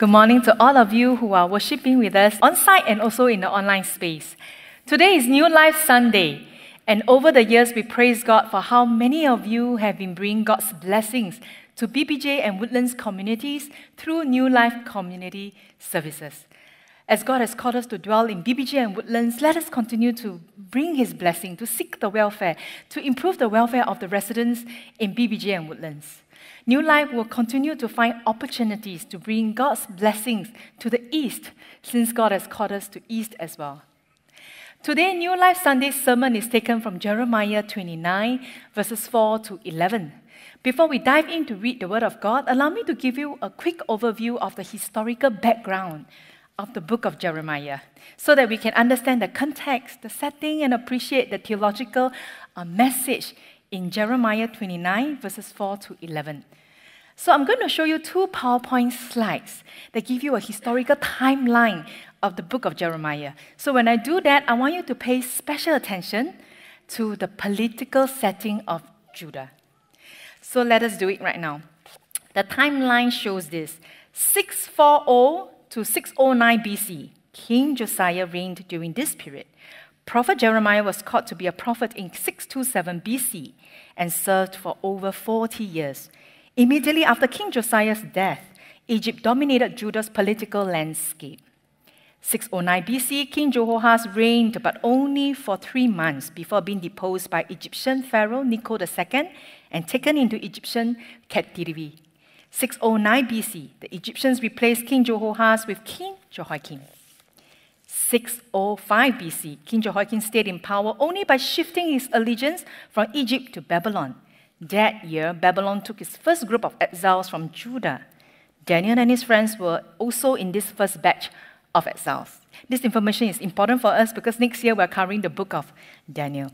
Good morning to all of you who are worshiping with us on-site and also in the online space. Today is New Life Sunday, and over the years we praise God for how many of you have been bringing God's blessings to BBJ and Woodlands communities through New Life Community Services. As God has called us to dwell in BBJ and Woodlands, let us continue to bring His blessing, to seek the welfare, to improve the welfare of the residents in BBJ and Woodlands. New Life will continue to find opportunities to bring God's blessings to the East, since God has called us to East as well. Today, New Life Sunday's sermon is taken from Jeremiah 29, verses 4 to 11. Before we dive in to read the Word of God, allow me to give you a quick overview of the historical background of the book of Jeremiah, so that we can understand the context, the setting, and appreciate the theological message in Jeremiah 29, verses 4 to 11. So I'm going to show you two PowerPoint slides that give you a historical timeline of the book of Jeremiah. So when I do that, I want you to pay special attention to the political setting of Judah. So let us do it right now. The timeline shows this. 640 to 609 BC, King Josiah reigned during this period. Prophet Jeremiah was called to be a prophet in 627 BC and served for over 40 years. Immediately after King Josiah's death, Egypt dominated Judah's political landscape. 609 BC, King Jehoahaz reigned, but only for 3 months before being deposed by Egyptian Pharaoh Neco II and taken into Egyptian captivity. 609 BC, the Egyptians replaced King Jehoahaz with King Jehoiakim. 605 BC, King Jehoiakim stayed in power only by shifting his allegiance from Egypt to Babylon. That year, Babylon took his first group of exiles from Judah. Daniel and his friends were also in this first batch of exiles. This information is important for us because next year we're covering the book of Daniel.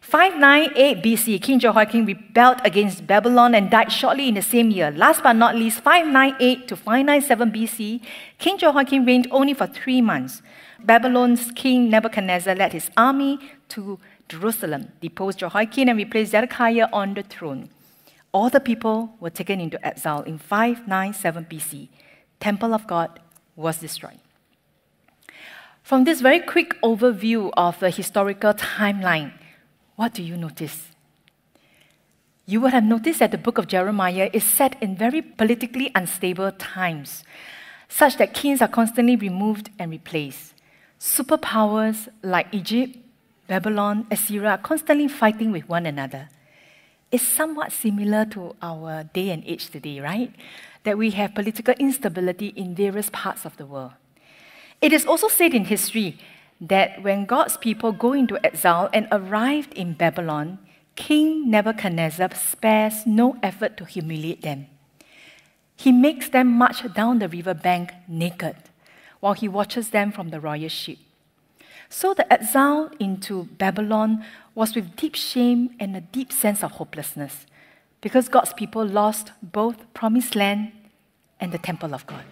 598 BC, King Jehoiakim rebelled against Babylon and died shortly in the same year. Last but not least, 598 to 597 BC, King Jehoiakim reigned only for 3 months. Babylon's king Nebuchadnezzar led his army to Jerusalem, deposed Jehoiakim and replaced Zedekiah on the throne. All the people were taken into exile in 597 BC. Temple of God was destroyed. From this very quick overview of the historical timeline, what do you notice? You would have noticed that the book of Jeremiah is set in very politically unstable times, such that kings are constantly removed and replaced. Superpowers like Egypt, Babylon, Assyria are constantly fighting with one another. It's somewhat similar to our day and age today, right? That we have political instability in various parts of the world. It is also said in history that when God's people go into exile and arrived in Babylon, King Nebuchadnezzar spares no effort to humiliate them. He makes them march down the river bank naked, while he watches them from the royal ship. So the exile into Babylon was with deep shame and a deep sense of hopelessness, because God's people lost both Promised Land and the Temple of God.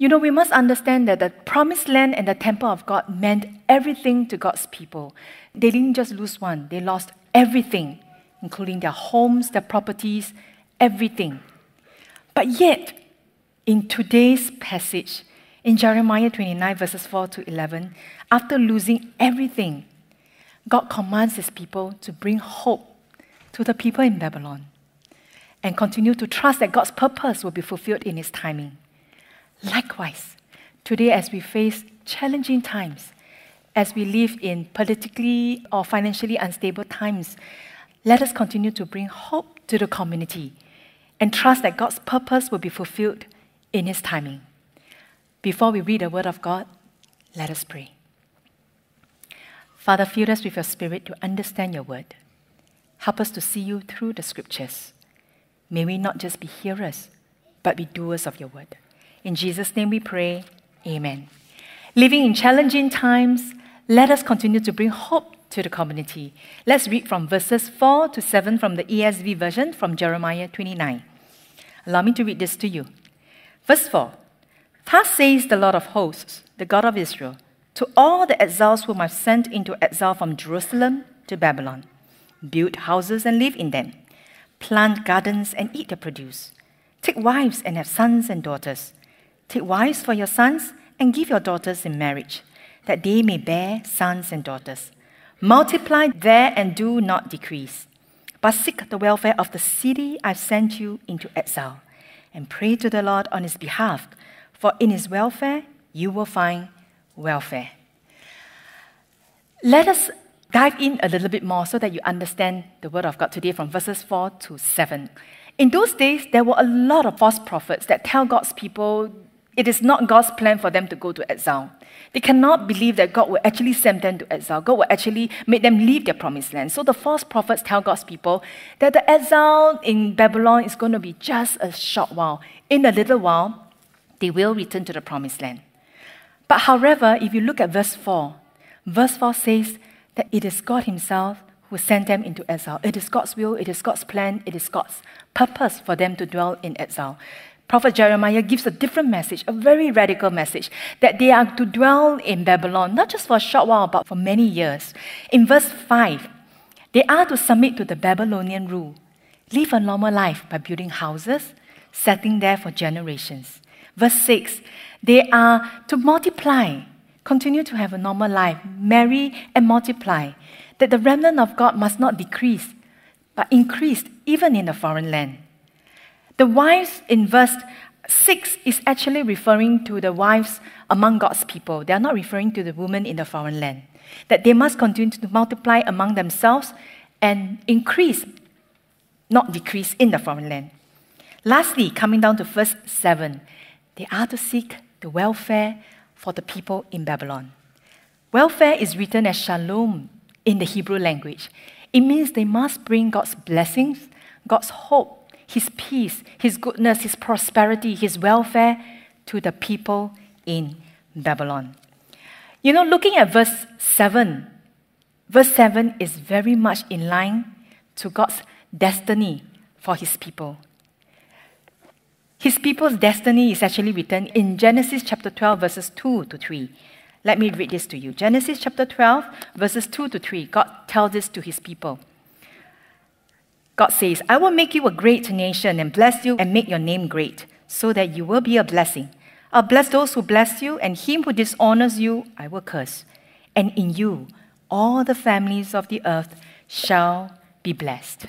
You know, we must understand that the Promised Land and the Temple of God meant everything to God's people. They didn't just lose one. They lost everything, including their homes, their properties, everything. But yet, in today's passage, in Jeremiah 29, verses 4 to 11, after losing everything, God commands His people to bring hope to the people in Babylon and continue to trust that God's purpose will be fulfilled in His timing. Likewise, today as we face challenging times, as we live in politically or financially unstable times, let us continue to bring hope to the community and trust that God's purpose will be fulfilled in His timing. Before we read the Word of God, let us pray. Father, fill us with Your Spirit to understand Your Word. Help us to see You through the Scriptures. May we not just be hearers, but be doers of Your Word. In Jesus' name we pray, amen. Living in challenging times, let us continue to bring hope to the community. Let's read from verses 4 to 7 from the ESV version from Jeremiah 29. Allow me to read this to you. Verse 4, "Thus says the Lord of hosts, the God of Israel, to all the exiles whom I've sent into exile from Jerusalem to Babylon, build houses and live in them, plant gardens and eat their produce, take wives and have sons and daughters, take wives for your sons and give your daughters in marriage, that they may bear sons and daughters. Multiply there and do not decrease, but seek the welfare of the city I've sent you into exile, and pray to the Lord on his behalf, for in his welfare you will find welfare." Let us dive in a little bit more so that you understand the word of God today from verses 4 to 7. In those days, there were a lot of false prophets that tell God's people it is not God's plan for them to go to exile. They cannot believe that God will actually send them to exile. God will actually make them leave their promised land. So the false prophets tell God's people that the exile in Babylon is going to be just a short while. In a little while, they will return to the promised land. But however, if you look at verse 4, verse 4 says that it is God himself who sent them into exile. It is God's will, it is God's plan, it is God's purpose for them to dwell in exile. Prophet Jeremiah gives a different message, a very radical message, that they are to dwell in Babylon, not just for a short while, but for many years. In verse 5, they are to submit to the Babylonian rule, live a normal life by building houses, settling there for generations. Verse 6, they are to multiply, continue to have a normal life, marry and multiply, that the remnant of God must not decrease, but increase even in a foreign land. The wives in verse 6 is actually referring to the wives among God's people. They are not referring to the women in the foreign land. That they must continue to multiply among themselves and increase, not decrease, in the foreign land. Lastly, coming down to verse 7, they are to seek the welfare for the people in Babylon. Welfare is written as shalom in the Hebrew language. It means they must bring God's blessings, God's hope, his peace, his goodness, his prosperity, his welfare to the people in Babylon. You know, looking at verse 7 is very much in line to God's destiny for his people. His people's destiny is actually written in Genesis chapter 12, verses 2 to 3. Let me read this to you. Genesis chapter 12, verses 2 to 3. God tells this to his people. God says, "I will make you a great nation and bless you and make your name great, so that you will be a blessing. I'll bless those who bless you, and him who dishonors you, I will curse. And in you, all the families of the earth shall be blessed."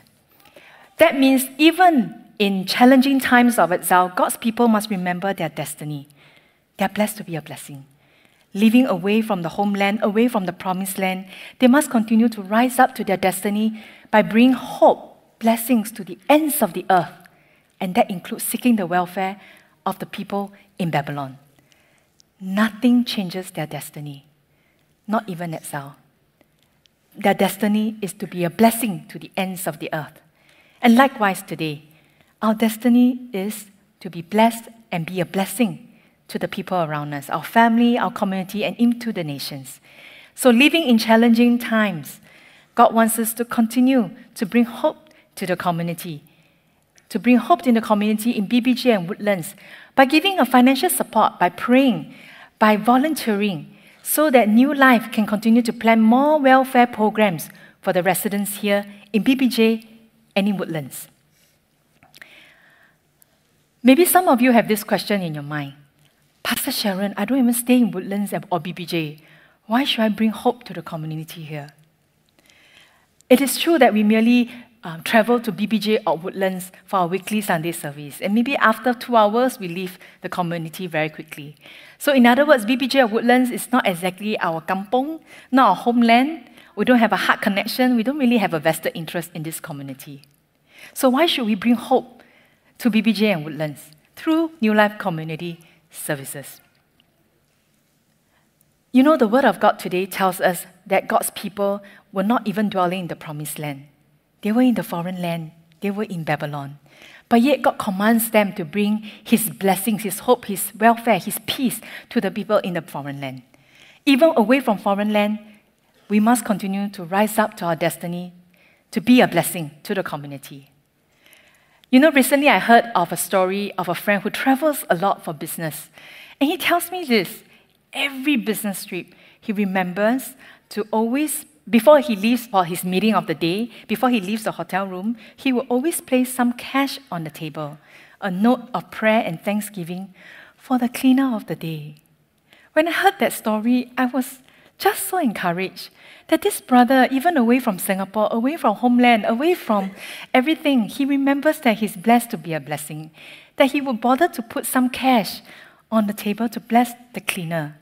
That means even in challenging times of exile, God's people must remember their destiny. They are blessed to be a blessing. Living away from the homeland, away from the promised land, they must continue to rise up to their destiny by bringing hope, blessings to the ends of the earth, and that includes seeking the welfare of the people in Babylon. Nothing changes their destiny, not even exile. Their destiny is to be a blessing to the ends of the earth. And likewise today, our destiny is to be blessed and be a blessing to the people around us, our family, our community, and into the nations. So living in challenging times, God wants us to continue to bring hope to the community, to bring hope in the community in BBJ and Woodlands by giving a financial support, by praying, by volunteering, so that New Life can continue to plan more welfare programs for the residents here in BBJ and in Woodlands. Maybe some of you have this question in your mind. "Pastor Sharon, I don't even stay in Woodlands or BBJ. Why should I bring hope to the community here?" It is true that we merely travel to BBJ or Woodlands for our weekly Sunday service. And maybe after 2 hours, we leave the community very quickly. So in other words, BBJ or Woodlands is not exactly our kampong, not our homeland. We don't have a heart connection. We don't really have a vested interest in this community. So why should we bring hope to BBJ and Woodlands through New Life Community Services? You know, the Word of God today tells us that God's people were not even dwelling in the promised land. They were in the foreign land, They were in Babylon. But yet God commands them to bring his blessings, his hope, his welfare, his peace to the people in the foreign land. Even away from foreign land, we must continue to rise up to our destiny, to be a blessing to the community. You know, recently I heard of a story of a friend who travels a lot for business. And he tells me this, every business trip, he remembers to always, before he leaves for his meeting of the day, before he leaves the hotel room, he will always place some cash on the table, a note of prayer and thanksgiving for the cleaner of the day. When I heard that story, I was just so encouraged that this brother, even away from Singapore, away from homeland, away from everything, he remembers that he's blessed to be a blessing, that he would bother to put some cash on the table to bless the cleaner.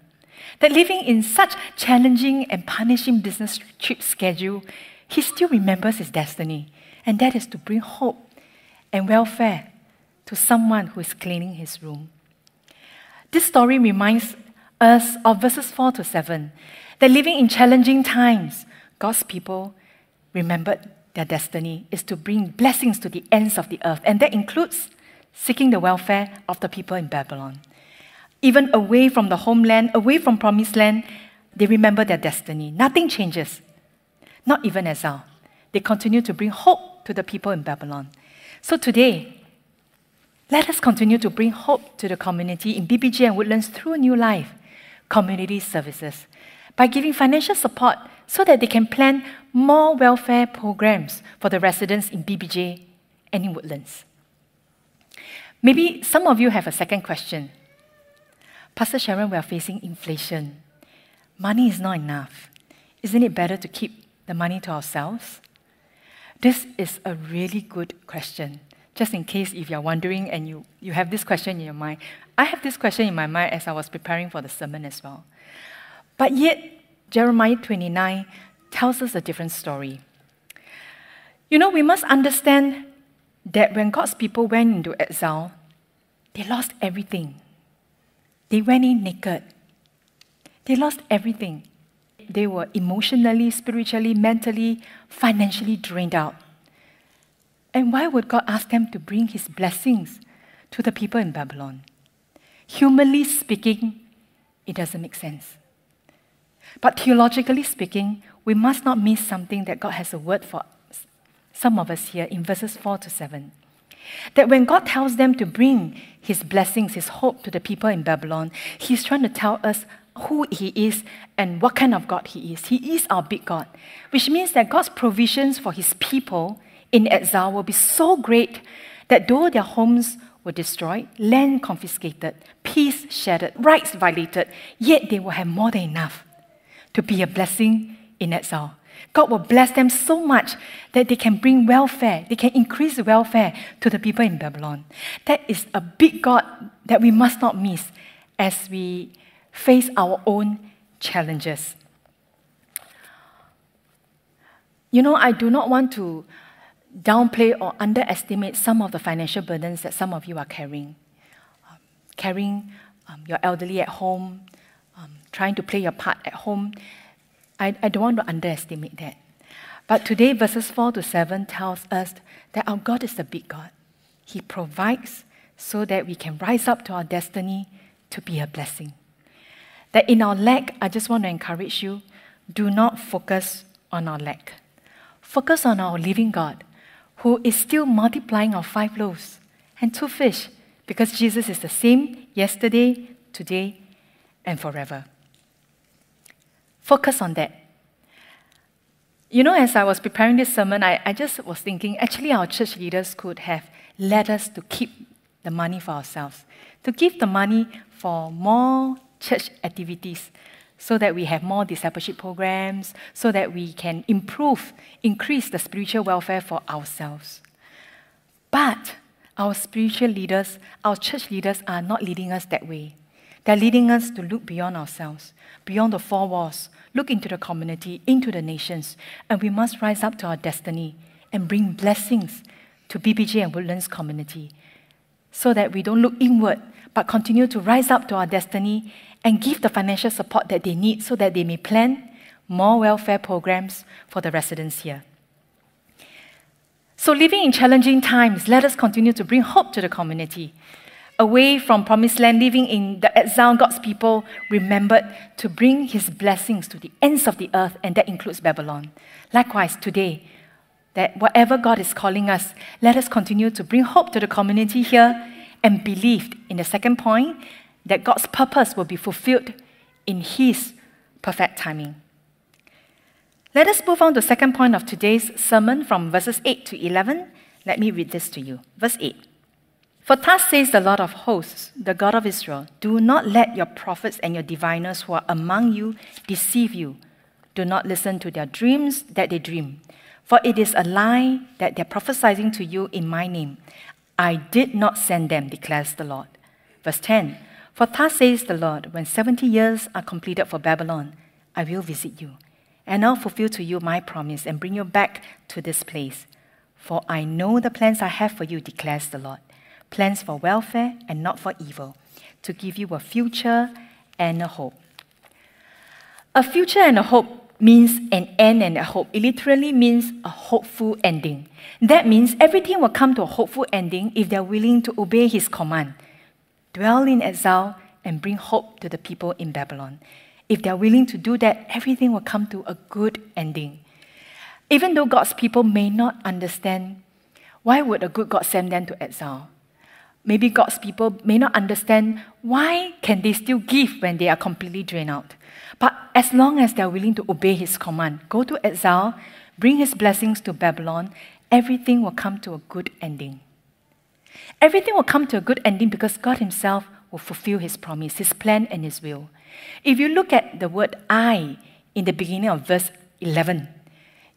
That living in such challenging and punishing business trip schedule, he still remembers his destiny, and that is to bring hope and welfare to someone who is cleaning his room. This story reminds us of verses 4 to 7, that living in challenging times, God's people remembered their destiny is to bring blessings to the ends of the earth, and that includes seeking the welfare of the people in Babylon. Even away from the homeland, away from promised land, they remember their destiny. Nothing changes, not even exile. They continue to bring hope to the people in Babylon. So today, let us continue to bring hope to the community in BBJ and Woodlands through New Life Community Services by giving financial support so that they can plan more welfare programs for the residents in BBJ and in Woodlands. Maybe some of you have a second question. Pastor Sharon, we are facing inflation. Money is not enough. Isn't it better to keep the money to ourselves? This is a really good question. Just in case if you're wondering and you have this question in your mind. I have this question in my mind as I was preparing for the sermon as well. But yet, Jeremiah 29 tells us a different story. You know, we must understand that when God's people went into exile, they lost everything. They went in naked. They lost everything. They were emotionally, spiritually, mentally, financially drained out. And why would God ask them to bring his blessings to the people in Babylon? Humanly speaking, it doesn't make sense. But theologically speaking, we must not miss something that God has a word for some of us here in verses 4 to 7. That when God tells them to bring his blessings, his hope to the people in Babylon, he's trying to tell us who he is and what kind of God he is. He is our big God, which means that God's provisions for his people in exile will be so great that though their homes were destroyed, land confiscated, peace shattered, rights violated, yet they will have more than enough to be a blessing in exile. God will bless them so much that they can bring welfare, they can increase welfare to the people in Babylon. That is a big God that we must not miss as we face our own challenges. You know, I do not want to downplay or underestimate some of the financial burdens that some of you are carrying. Carrying your elderly at home, trying to play your part at home. I don't want to underestimate that. But today, verses 4 to 7 tells us that our God is the big God. He provides so that we can rise up to our destiny to be a blessing. That in our lack, I just want to encourage you, do not focus on our lack. Focus on our living God, who is still multiplying our 5 loaves and 2 fish, because Jesus is the same yesterday, today, and forever. Focus on that. You know, as I was preparing this sermon, I just was thinking, actually our church leaders could have led us to keep the money for ourselves, to give the money for more church activities so that we have more discipleship programs, so that we can increase the spiritual welfare for ourselves. But our spiritual leaders, our church leaders are not leading us that way. They're leading us to look beyond ourselves, beyond the 4 walls, look into the community, into the nations, and we must rise up to our destiny and bring blessings to BBJ and Woodlands community so that we don't look inward but continue to rise up to our destiny and give the financial support that they need so that they may plan more welfare programs for the residents here. So living in challenging times, let us continue to bring hope to the community. Away from promised land, living in the exile, God's people remembered to bring his blessings to the ends of the earth, and that includes Babylon. Likewise, today, that whatever God is calling us, let us continue to bring hope to the community here and believe in the second point, that God's purpose will be fulfilled in his perfect timing. Let us move on to the second point of today's sermon from verses 8 to 11. Let me read this to you. Verse 8. For thus says the Lord of hosts, the God of Israel, do not let your prophets and your diviners who are among you deceive you. Do not listen to their dreams that they dream. For it is a lie that they are prophesying to you in my name. I did not send them, declares the Lord. Verse 10. For thus says the Lord, when 70 years are completed for Babylon, I will visit you, and I'll fulfill to you my promise and bring you back to this place. For I know the plans I have for you, declares the Lord, plans for welfare and not for evil, to give you a future and a hope. A future and a hope means an end and a hope. It literally means a hopeful ending. That means everything will come to a hopeful ending if they're willing to obey his command. Dwell in exile and bring hope to the people in Babylon. If they're willing to do that, everything will come to a good ending. Even though God's people may not understand, why would a good God send them to exile? Maybe God's people may not understand, why can they still give when they are completely drained out? But as long as they're willing to obey his command, go to exile, bring his blessings to Babylon, everything will come to a good ending. Everything will come to a good ending because God himself will fulfill his promise, his plan and his will. If you look at the word I in the beginning of verse 11,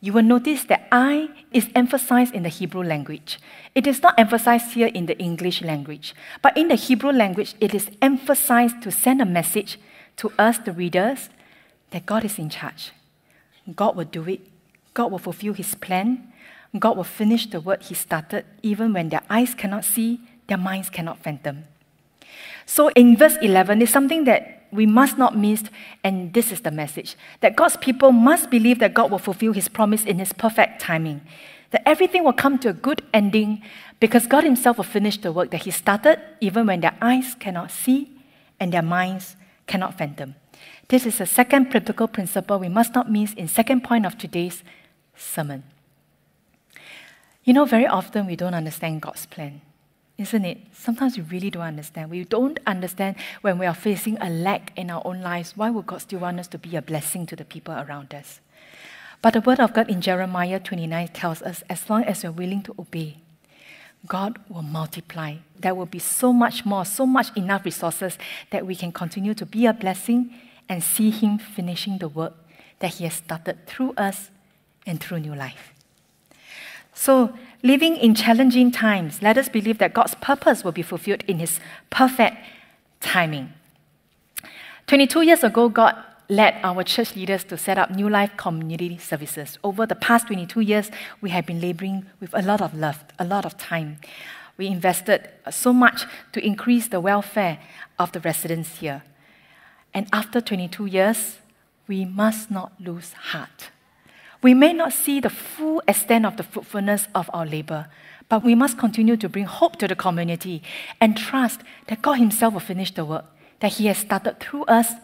you will notice that I is emphasized in the Hebrew language. It is not emphasized here in the English language, but in the Hebrew language, it is emphasized to send a message to us, the readers, that God is in charge. God will do it. God will fulfill his plan. God will finish the work he started, even when their eyes cannot see, their minds cannot fathom. So in verse 11, it's something that we must not miss, and this is the message, that God's people must believe that God will fulfill his promise in his perfect timing, that everything will come to a good ending because God himself will finish the work that he started, even when their eyes cannot see and their minds cannot fathom. This is the second biblical principle we must not miss in second point of today's sermon. You know, very often we don't understand God's plan, isn't it? Sometimes we really don't understand. We don't understand when we are facing a lack in our own lives, why would God still want us to be a blessing to the people around us? But the word of God in Jeremiah 29 tells us, as long as we're willing to obey, God will multiply. There will be so much more, so much enough resources that we can continue to be a blessing and see him finishing the work that he has started through us and through New Life. So, living in challenging times, let us believe that God's purpose will be fulfilled in his perfect timing. 22 years ago, God led our church leaders to set up New Life Community Services. Over the past 22 years, we have been laboring with a lot of love, a lot of time. We invested so much to increase the welfare of the residents here. And after 22 years, we must not lose heart. We may not see the full extent of the fruitfulness of our labor, but we must continue to bring hope to the community and trust that God himself will finish the work that he has started through us,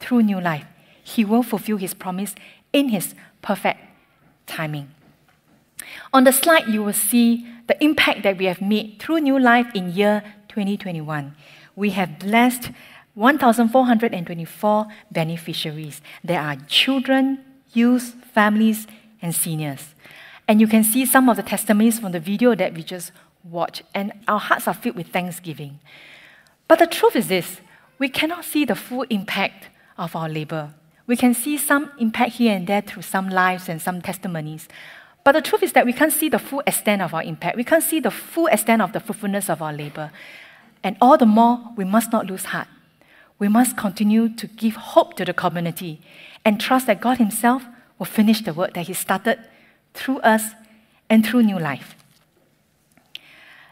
through New Life. He will fulfill his promise in his perfect timing. On the slide, you will see the impact that we have made through New Life in year 2021. We have blessed 1,424 beneficiaries. There are children, youth, families, and seniors. And you can see some of the testimonies from the video that we just watched, and our hearts are filled with thanksgiving. But the truth is this, we cannot see the full impact of our labor. We can see some impact here and there through some lives and some testimonies. But the truth is that we can't see the full extent of our impact. We can't see the full extent of the fruitfulness of our labor. And all the more, we must not lose heart. We must continue to give hope to the community and trust that God himself will finish the work that he started through us and through New Life.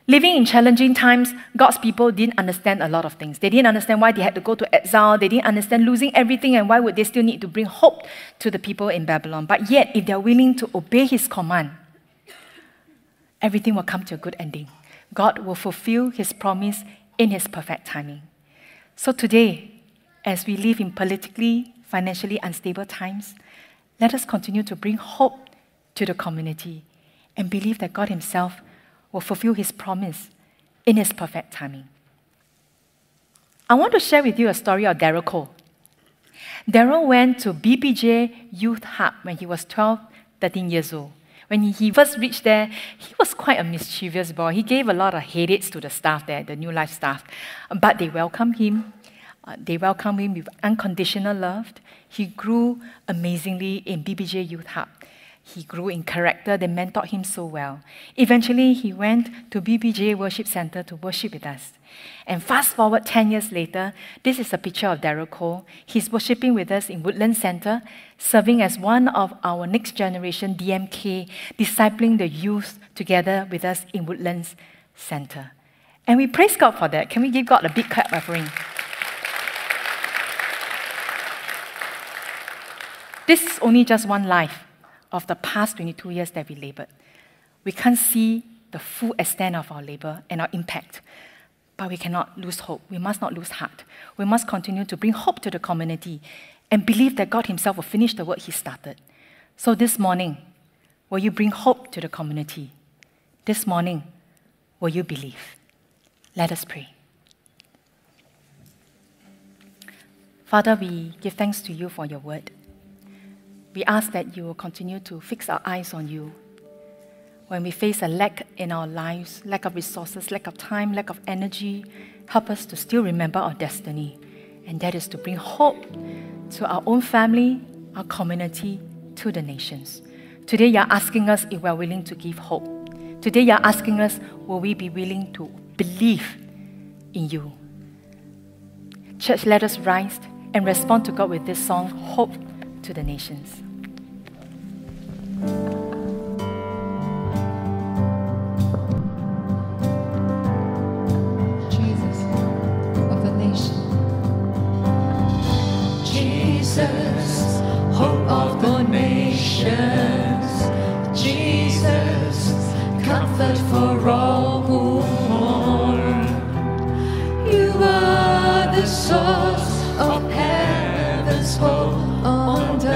Living in challenging times, God's people didn't understand a lot of things. They didn't understand why they had to go to exile. They didn't understand losing everything and why would they still need to bring hope to the people in Babylon. But yet, if they're willing to obey his command, everything will come to a good ending. God will fulfill his promise in his perfect timing. So today, as we live in politically, financially unstable times, let us continue to bring hope to the community and believe that God himself will fulfill his promise in his perfect timing. I want to share with you a story of Daryl Cole. Daryl went to BBJ Youth Hub when he was 12, 13 years old. When he first reached there, he was quite a mischievous boy. He gave a lot of headaches to the staff there, the New Life staff. But they welcomed him. They welcomed him with unconditional love. He grew amazingly in BBJ Youth Hub. He grew in character. They mentored him so well. Eventually, he went to BBJ Worship Center to worship with us. And fast forward 10 years later, this is a picture of Daryl Cole. He's worshiping with us in Woodlands Center, serving as one of our next generation DMK, discipling the youth together with us in Woodlands Center. And we praise God for that. Can we give God a big clap offering? This is only just one life of the past 22 years that we labored. We can't see the full extent of our labor and our impact, but we cannot lose hope. We must not lose heart. We must continue to bring hope to the community and believe that God himself will finish the work he started. So this morning, will you bring hope to the community? This morning, will you believe? Let us pray. Father, we give thanks to you for your word. We ask that you will continue to fix our eyes on you. When we face a lack in our lives, lack of resources, lack of time, lack of energy, help us to still remember our destiny. And that is to bring hope to our own family, our community, to the nations. Today you are asking us if we are willing to give hope. Today you are asking us, will we be willing to believe in you? Church, let us rise and respond to God with this song, Hope to the Nations. Jesus, hope of the nations, Jesus, comfort for all who mourn. You are the source of heaven's hope on earth.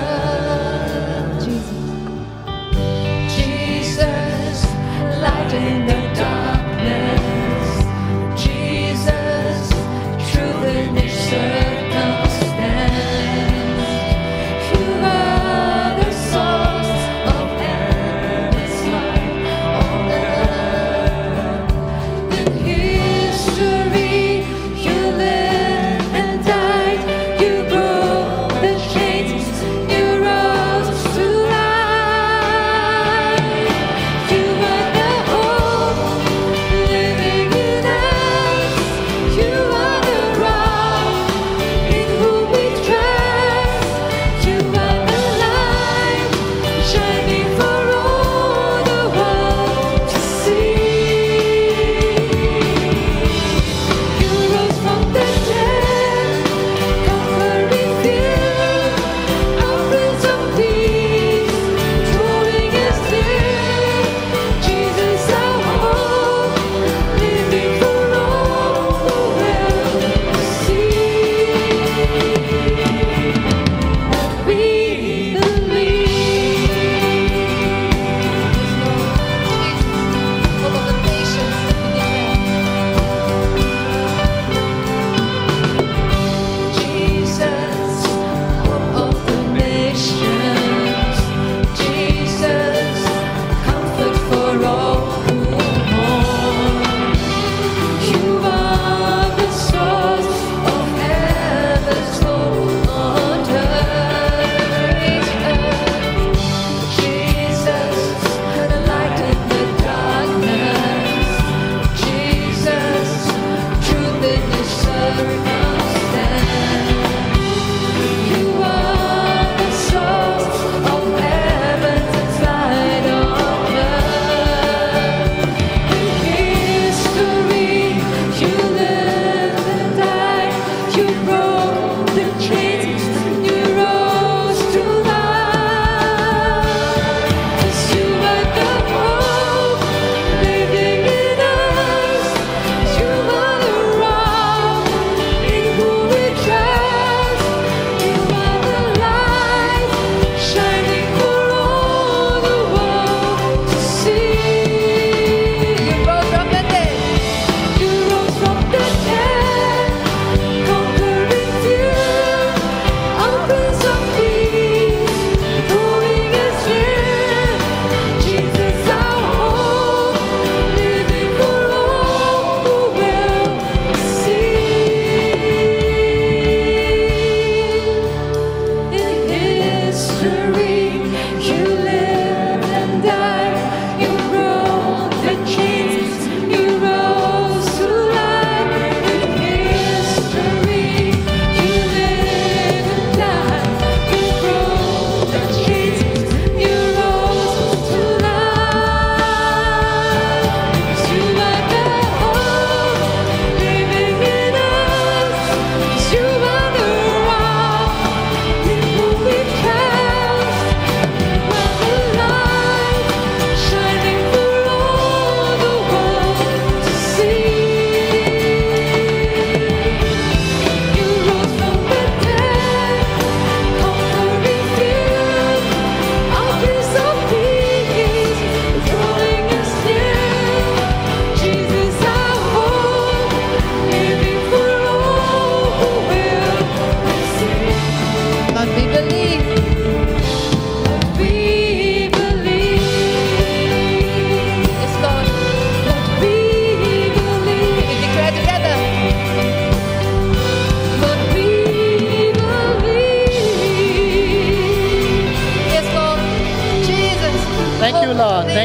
Jesus, light in the darkness, Jesus, truth in each circumstance.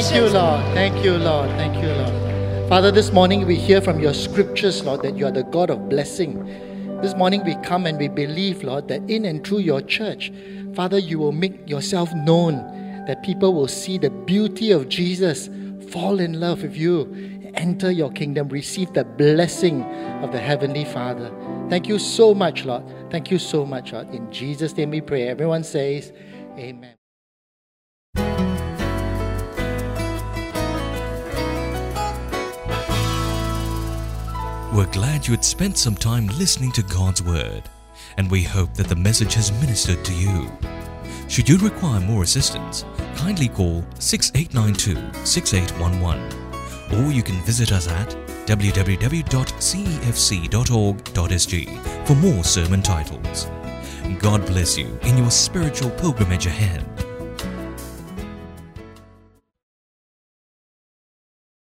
Thank you, Lord. Thank you, Lord. Thank you, Lord. Father, this morning we hear from your scriptures, Lord, that you are the God of blessing. This morning we come and we believe, Lord, that in and through your church, Father, you will make yourself known, that people will see the beauty of Jesus, fall in love with you, enter your kingdom, receive the blessing of the Heavenly Father. Thank you so much, Lord. Thank you so much, Lord. In Jesus' name we pray. Everyone says, Amen. We're glad you had spent some time listening to God's Word, and we hope that the message has ministered to you. Should you require more assistance, kindly call 6892-6811, or you can visit us at www.cefc.org.sg for more sermon titles. God bless you in your spiritual pilgrimage ahead.